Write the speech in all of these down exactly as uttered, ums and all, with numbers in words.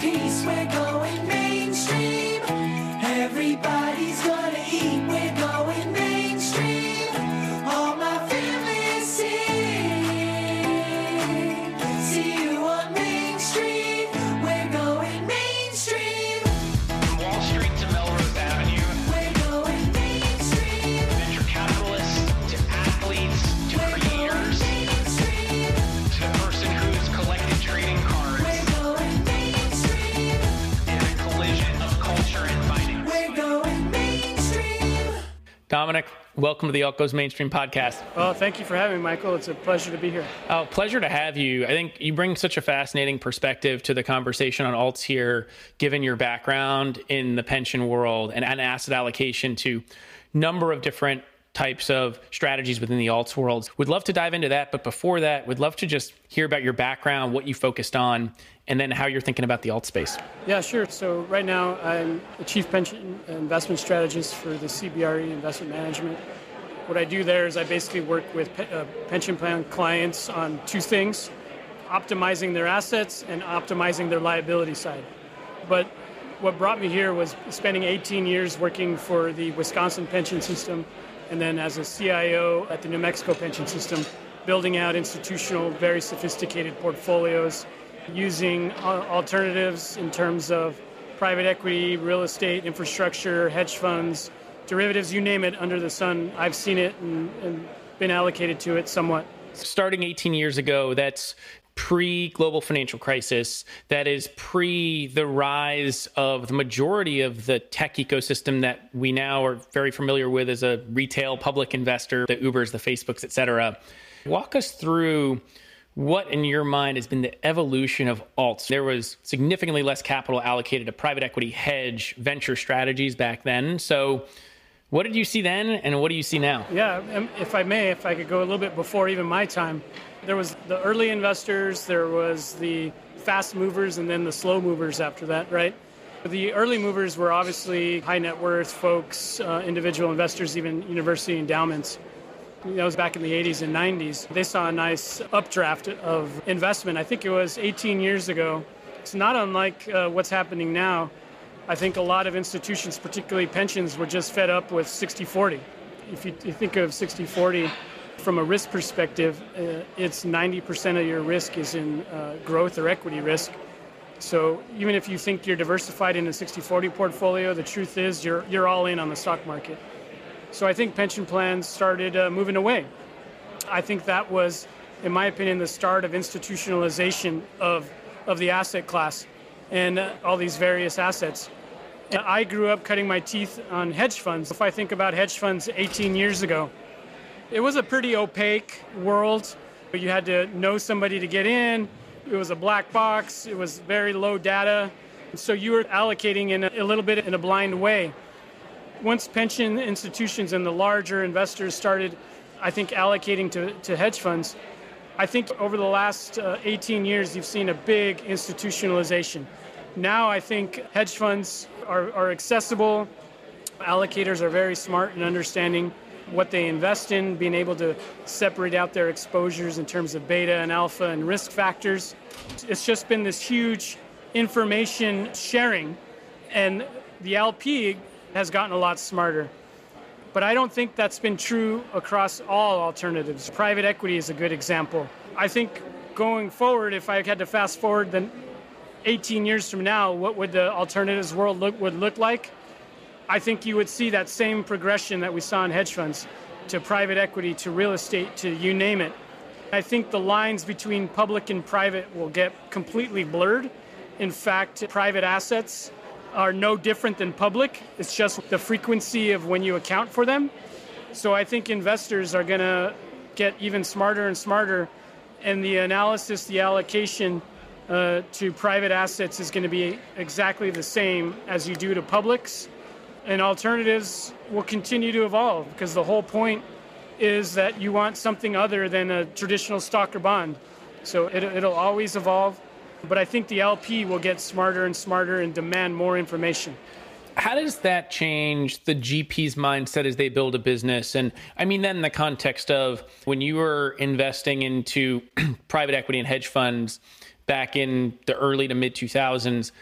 peace, we're going mainstream. Everybody's gonna eat, we're going mainstream. All my family is sick. See you on Main Street, we're going mainstream. From Wall Street to Melrose Avenue, we're going mainstream. Venture capitalists to athletes to we're creators to the person who's collected trading cards. Dominic, welcome to the Alt Goes Mainstream podcast. Well, thank you for having me, Michael. It's a pleasure to be here. Oh, pleasure to have you. I think you bring such a fascinating perspective to the conversation on alts here, given your background in the pension world and, and asset allocation to a number of different types of strategies within the alts world. We'd love to dive into that, but before that, we'd love to just hear about your background, what you focused on, and then how you're thinking about the alt space. Yeah, sure. So right now, I'm the Chief Pension Investment Strategist for the C B R E Investment Management. What I do there is I basically work with pe- uh, pension plan clients on two things, optimizing their assets and optimizing their liability side. But what brought me here was spending eighteen years working for the Wisconsin pension system, and then as a C I O at the New Mexico Pension System, building out institutional, very sophisticated portfolios, using alternatives in terms of private equity, real estate, infrastructure, hedge funds, derivatives, you name it, under the sun. I've seen it and, and been allocated to it somewhat. Starting eighteen years ago, that's pre-global financial crisis, that is pre the rise of the majority of the tech ecosystem that we now are very familiar with as a retail public investor, the Ubers, the Facebooks, et cetera. Walk us through what in your mind has been the evolution of alts. There was significantly less capital allocated to private equity, hedge, venture strategies back then. So what did you see then and what do you see now? Yeah, if I may, if I could go a little bit before even my time, there was the early investors, there was the fast movers, and then the slow movers after that, right? The early movers were obviously high net worth folks, uh, individual investors, even university endowments. That was back in the eighties and nineties. They saw a nice updraft of investment. I think it was eighteen years ago. It's not unlike uh, what's happening now. I think a lot of institutions, particularly pensions, were just fed up with sixty forty. If you, you think of sixty forty, from a risk perspective, uh, it's ninety percent of your risk is in uh, growth or equity risk. So even if you think you're diversified in a sixty forty portfolio, the truth is you're you're all in on the stock market. So I think pension plans started uh, moving away. I think that was, in my opinion, the start of institutionalization of, of the asset class and uh, all these various assets. And I grew up cutting my teeth on hedge funds. If I think about hedge funds eighteen years ago, it was a pretty opaque world. You had to know somebody to get in. It was a black box. It was very low data. So you were allocating in a, a little bit in a blind way. Once pension institutions and the larger investors started, I think, allocating to, to hedge funds, I think over the last uh, eighteen years, you've seen a big institutionalization. Now I think hedge funds are, are accessible. Allocators are very smart and understanding what they invest in, being able to separate out their exposures in terms of beta and alpha and risk factors. It's just been this huge information sharing, and the L P has gotten a lot smarter. But I don't think that's been true across all alternatives. Private equity is a good example. I think going forward, if I had to fast forward then eighteen years from now, what would the alternatives world look would look like? I think you would see that same progression that we saw in hedge funds, to private equity, to real estate, to you name it. I think the lines between public and private will get completely blurred. In fact, private assets are no different than public. It's just the frequency of when you account for them. So I think investors are going to get even smarter and smarter, and the analysis, the allocation uh, to private assets is going to be exactly the same as you do to publics. And alternatives will continue to evolve, because the whole point is that you want something other than a traditional stock or bond. So it, it'll always evolve. But I think the L P will get smarter and smarter and demand more information. How does that change the G P's mindset as they build a business? And I mean that in the context of when you were investing into private equity and hedge funds, back in the early to mid two thousands,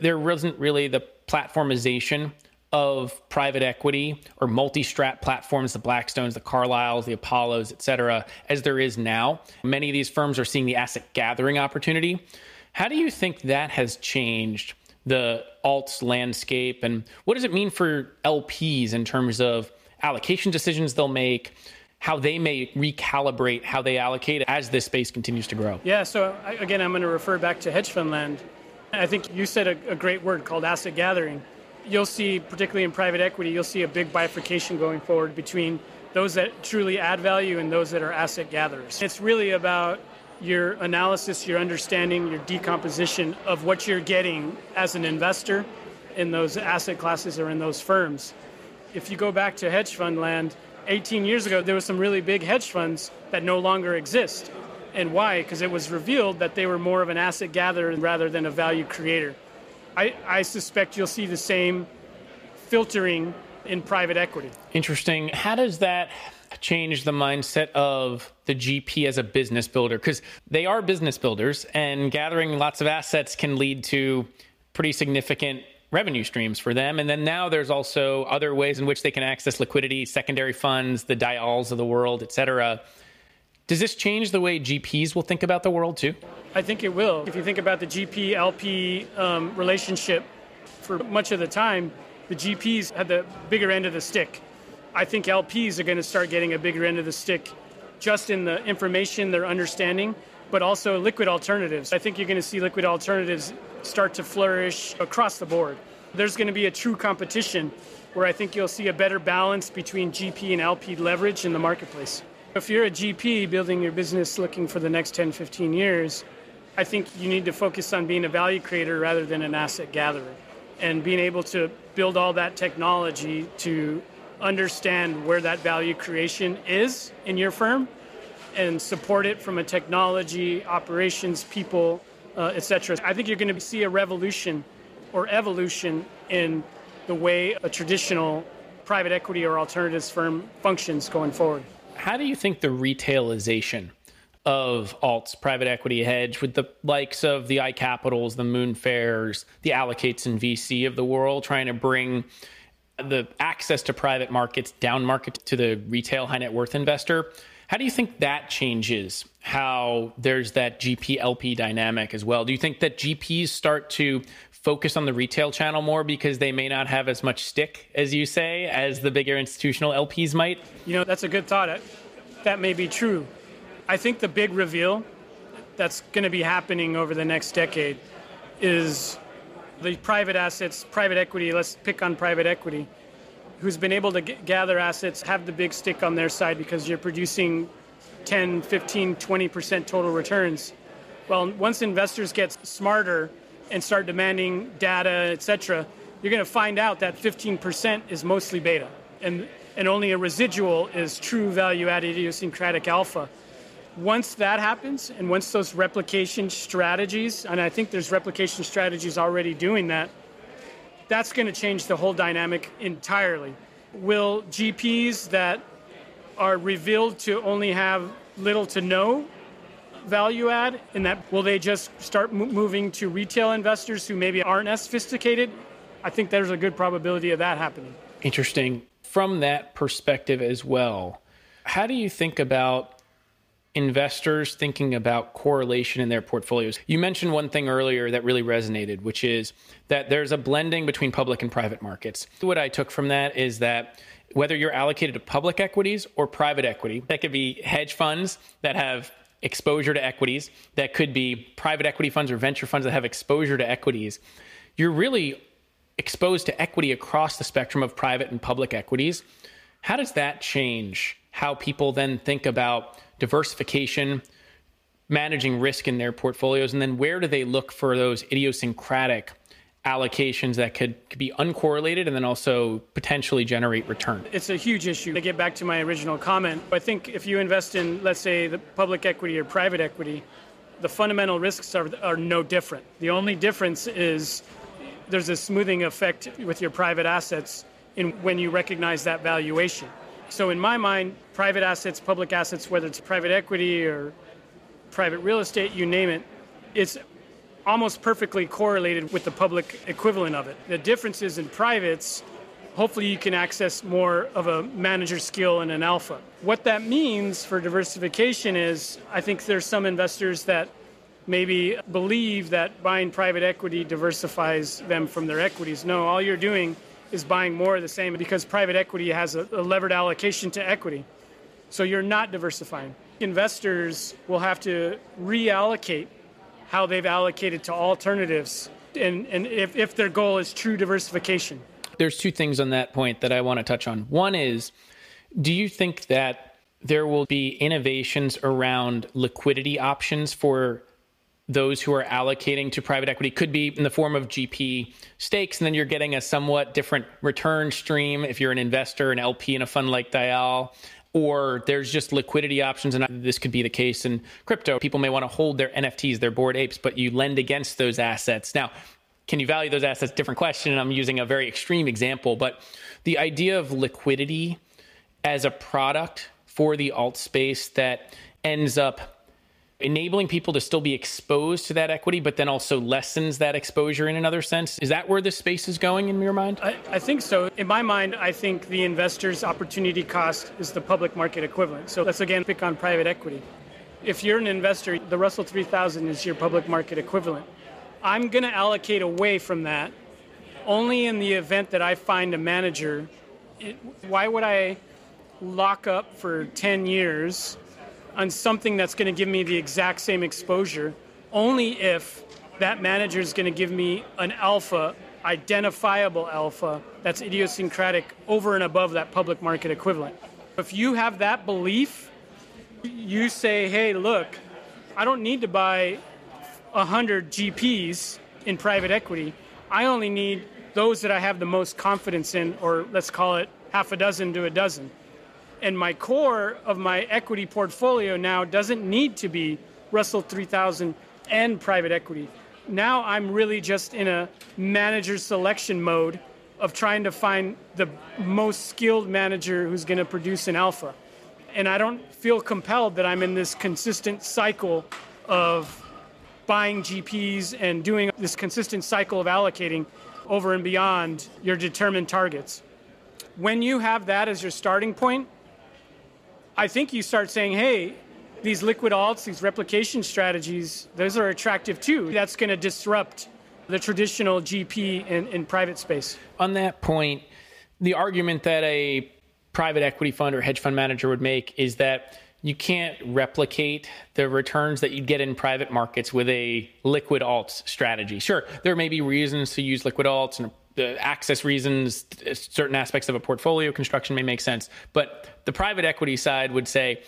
there wasn't really the platformization of private equity or multi-strat platforms, the Blackstones, the Carlyles, the Apollos, et cetera, as there is now. Many of these firms are seeing the asset gathering opportunity. How do you think that has changed the alts landscape? And what does it mean for L Ps in terms of allocation decisions they'll make, how they may recalibrate how they allocate as this space continues to grow? Yeah, so I, again, I'm going to refer back to hedge fund land. I think you said a, a great word called asset gathering. You'll see, particularly in private equity, you'll see a big bifurcation going forward between those that truly add value and those that are asset gatherers. It's really about your analysis, your understanding, your decomposition of what you're getting as an investor in those asset classes or in those firms. If you go back to hedge fund land, eighteen years ago, there were some really big hedge funds that no longer exist. And why? Because it was revealed that they were more of an asset gatherer rather than a value creator. I, I suspect you'll see the same filtering in private equity. Interesting. How does that change the mindset of the G P as a business builder? Because they are business builders, and gathering lots of assets can lead to pretty significant revenue streams for them. And then now there's also other ways in which they can access liquidity, secondary funds, the Dials of the world, et cetera. Does this change the way G Ps will think about the world too? I think it will. If you think about the G P L P um, relationship, for much of the time, the G Ps had the bigger end of the stick. I think L Ps are going to start getting a bigger end of the stick just in the information, their understanding, but also liquid alternatives. I think you're going to see liquid alternatives start to flourish across the board. There's going to be a true competition where I think you'll see a better balance between G P and L P leverage in the marketplace. If you're a G P building your business looking for the next ten, fifteen years, I think you need to focus on being a value creator rather than an asset gatherer and being able to build all that technology to understand where that value creation is in your firm and support it from a technology, operations, people, uh, et cetera. I think you're going to see a revolution or evolution in the way a traditional private equity or alternatives firm functions going forward. How do you think the retailization of alts, private equity hedge, with the likes of the iCapitals, the Moonfairs, the Allocates and V C of the world, trying to bring the access to private markets, down market to the retail high net worth investor, how do you think that changes how there's that G P L P dynamic as well? Do you think that G Ps start to focus on the retail channel more because they may not have as much stick, as you say, as the bigger institutional L Ps might? You know, that's a good thought. That may be true. I think the big reveal that's going to be happening over the next decade is the private assets, private equity, let's pick on private equity, who's been able to g- gather assets, have the big stick on their side because you're producing ten, fifteen, twenty percent total returns. Well, once investors get smarter and start demanding data, et cetera, you're going to find out that fifteen percent is mostly beta, and, and only a residual is true value-added idiosyncratic alpha. Once that happens, and once those replication strategies, and I think there's replication strategies already doing that, that's going to change the whole dynamic entirely. Will G Ps that are revealed to only have little to no value add, and that will they just start m- moving to retail investors who maybe aren't as sophisticated? I think there's a good probability of that happening. Interesting. From that perspective as well, how do you think about investors thinking about correlation in their portfolios? You mentioned one thing earlier that really resonated, which is that there's a blending between public and private markets. What I took from that is that whether you're allocated to public equities or private equity, that could be hedge funds that have exposure to equities, that could be private equity funds or venture funds that have exposure to equities, you're really exposed to equity across the spectrum of private and public equities. How does that change how people then think about diversification, managing risk in their portfolios, and then where do they look for those idiosyncratic allocations that could, could be uncorrelated and then also potentially generate return? It's a huge issue. To get back to my original comment, I think if you invest in, let's say, the public equity or private equity, the fundamental risks are, are no different. The only difference is there's a smoothing effect with your private assets in when you recognize that valuation. So in my mind, private assets, public assets, whether it's private equity or private real estate, you name it, it's almost perfectly correlated with the public equivalent of it. The difference is in privates, hopefully you can access more of a manager skill and an alpha. What that means for diversification is, I think there's some investors that maybe believe that buying private equity diversifies them from their equities. No, all you're doing is buying more of the same because private equity has a, a levered allocation to equity. So you're not diversifying. Investors will have to reallocate how they've allocated to alternatives, and, and if, if their goal is true diversification. There's two things on that point that I want to touch on. One is, do you think that there will be innovations around liquidity options for those who are allocating to private equity? Could be in the form of G P stakes, and then you're getting a somewhat different return stream if you're an investor, an L P in a fund like Dial. Or there's just liquidity options, and this could be the case in crypto. People may want to hold their N F Ts, their Bored Apes, but you lend against those assets. Now, can you value those assets? Different question, and I'm using a very extreme example, but the idea of liquidity as a product for the alt space that ends up enabling people to still be exposed to that equity, but then also lessens that exposure in another sense. Is that where this space is going in your mind? I, I think so. In my mind, I think the investor's opportunity cost is the public market equivalent. So let's again pick on private equity. If you're an investor, the Russell three thousand is your public market equivalent. I'm going to allocate away from that only in the event that I find a manager. It, why would I lock up for ten years on something that's going to give me the exact same exposure, only if that manager is going to give me an alpha, identifiable alpha, that's idiosyncratic over and above that public market equivalent. If you have that belief, you say, hey, look, I don't need to buy one hundred G Ps in private equity. I only need those that I have the most confidence in, or let's call it half a dozen to a dozen. And my core of my equity portfolio now doesn't need to be Russell three thousand and private equity. Now I'm really just in a manager selection mode of trying to find the most skilled manager who's going to produce an alpha. And I don't feel compelled that I'm in this consistent cycle of buying G Ps and doing this consistent cycle of allocating over and beyond your determined targets. When you have that as your starting point, I think you start saying, hey, these liquid alts, these replication strategies, those are attractive too. That's going to disrupt the traditional G P in, in private space. On that point, the argument that a private equity fund or hedge fund manager would make is that you can't replicate the returns that you'd get in private markets with a liquid alts strategy. Sure, there may be reasons to use liquid alts, and the access reasons, certain aspects of a portfolio construction may make sense. But the private equity side would say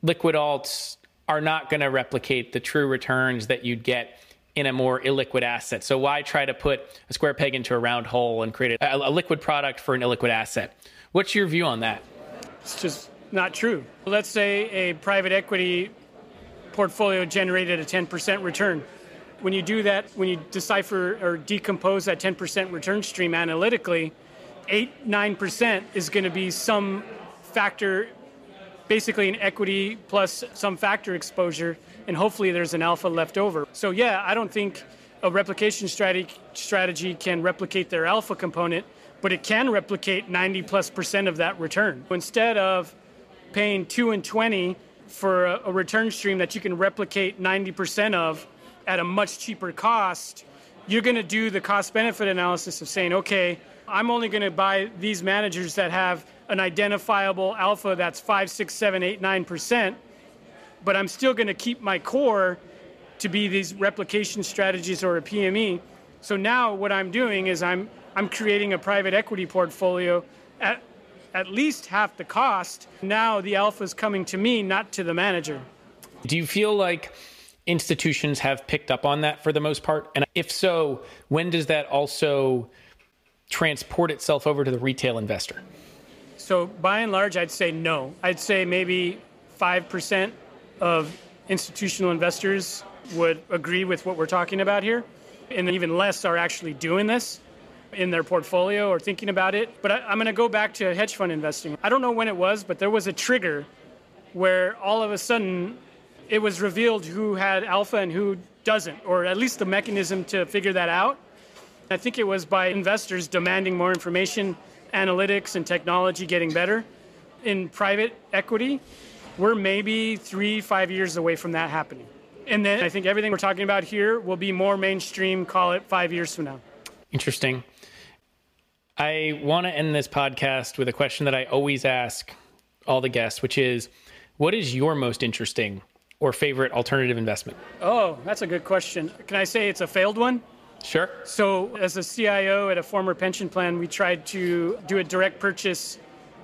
liquid alts are not going to replicate the true returns that you'd get in a more illiquid asset. So why try to put a square peg into a round hole and create a, a liquid product for an illiquid asset? What's your view on that? It's just not true. Let's say a private equity portfolio generated a ten percent return. When you do that, when you decipher or decompose that ten percent return stream analytically, eight, nine percent is going to be some factor, basically an equity plus some factor exposure, and hopefully there's an alpha left over. So yeah, I don't think a replication strategy strategy can replicate their alpha component, but it can replicate ninety plus percent of that return. Instead of paying two and twenty for a, a return stream that you can replicate ninety percent of, at a much cheaper cost, you're going to do the cost-benefit analysis of saying, okay, I'm only going to buy these managers that have an identifiable alpha that's five, six, seven, eight, nine percent, but I'm still going to keep my core to be these replication strategies or a P M E. So now what I'm doing is I'm I'm creating a private equity portfolio at at least half the cost. Now the alpha is coming to me, not to the manager. Do you feel like institutions have picked up on that for the most part? And if so, when does that also transport itself over to the retail investor? So by and large, I'd say no. I'd say maybe five percent of institutional investors would agree with what we're talking about here. And even less are actually doing this in their portfolio or thinking about it. But I, I'm going to go back to hedge fund investing. I don't know when it was, but there was a trigger where all of a sudden it was revealed who had alpha and who doesn't, or at least the mechanism to figure that out. I think it was by investors demanding more information, analytics and technology getting better. In private equity, we're maybe three, five years away from that happening. And then I think everything we're talking about here will be more mainstream, call it five years from now. Interesting. I want to end this podcast with a question that I always ask all the guests, which is, what is your most interesting or favorite alternative investment? Oh, that's a good question. Can I say it's a failed one? Sure. So as a C I O at a former pension plan, we tried to do a direct purchase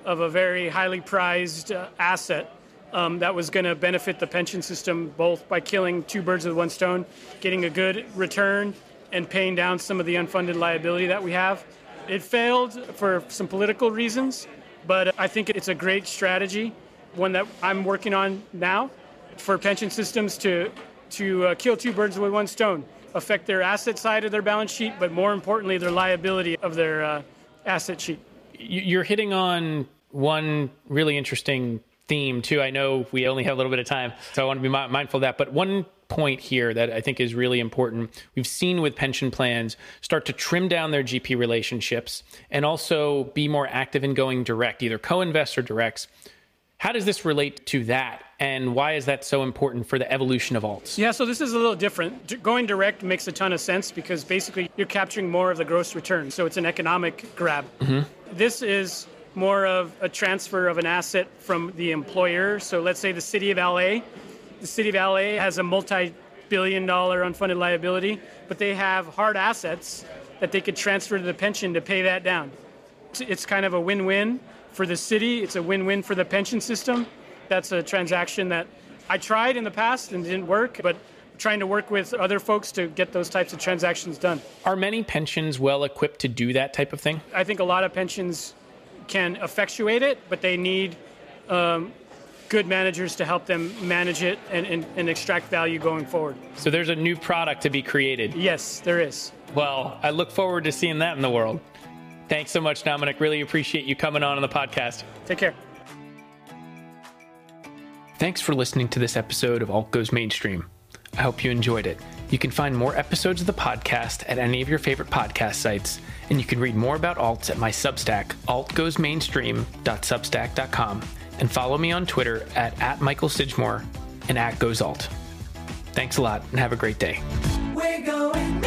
of a very highly prized uh, asset um, that was going to benefit the pension system, both by killing two birds with one stone, getting a good return, and paying down some of the unfunded liability that we have. It failed for some political reasons, but I think it's a great strategy, one that I'm working on now, for pension systems to to uh, kill two birds with one stone, affect their asset side of their balance sheet, but more importantly, their liability of their uh, asset sheet. You're hitting on one really interesting theme, too. I know we only have a little bit of time, so I want to be mindful of that. But one point here that I think is really important, we've seen with pension plans start to trim down their G P relationships and also be more active in going direct, either co-invest or directs. How does this relate to that, and why is that so important for the evolution of alts? Yeah, so this is a little different. Going direct makes a ton of sense because basically you're capturing more of the gross return, so it's an economic grab. Mm-hmm. This is more of a transfer of an asset from the employer. So let's say the city of L A. The city of L A has a multi-billion dollar unfunded liability, but they have hard assets that they could transfer to the pension to pay that down. It's kind of a win-win. For the city, it's a win-win for the pension system. That's a transaction that I tried in the past and didn't work, but trying to work with other folks to get those types of transactions done. Are many pensions well-equipped to do that type of thing? I think a lot of pensions can effectuate it, but they need um, good managers to help them manage it and, and, and extract value going forward. So there's a new product to be created. Yes, there is. Well, I look forward to seeing that in the world. Thanks so much, Dominic. Really appreciate you coming on on the podcast. Take care. Thanks for listening to this episode of Alt Goes Mainstream. I hope you enjoyed it. You can find more episodes of the podcast at any of your favorite podcast sites, and you can read more about alts at my Substack, alt goes mainstream dot substack dot com, and follow me on Twitter at, at Michael Sidgmore and at GoesAlt. Thanks a lot, and have a great day. We're going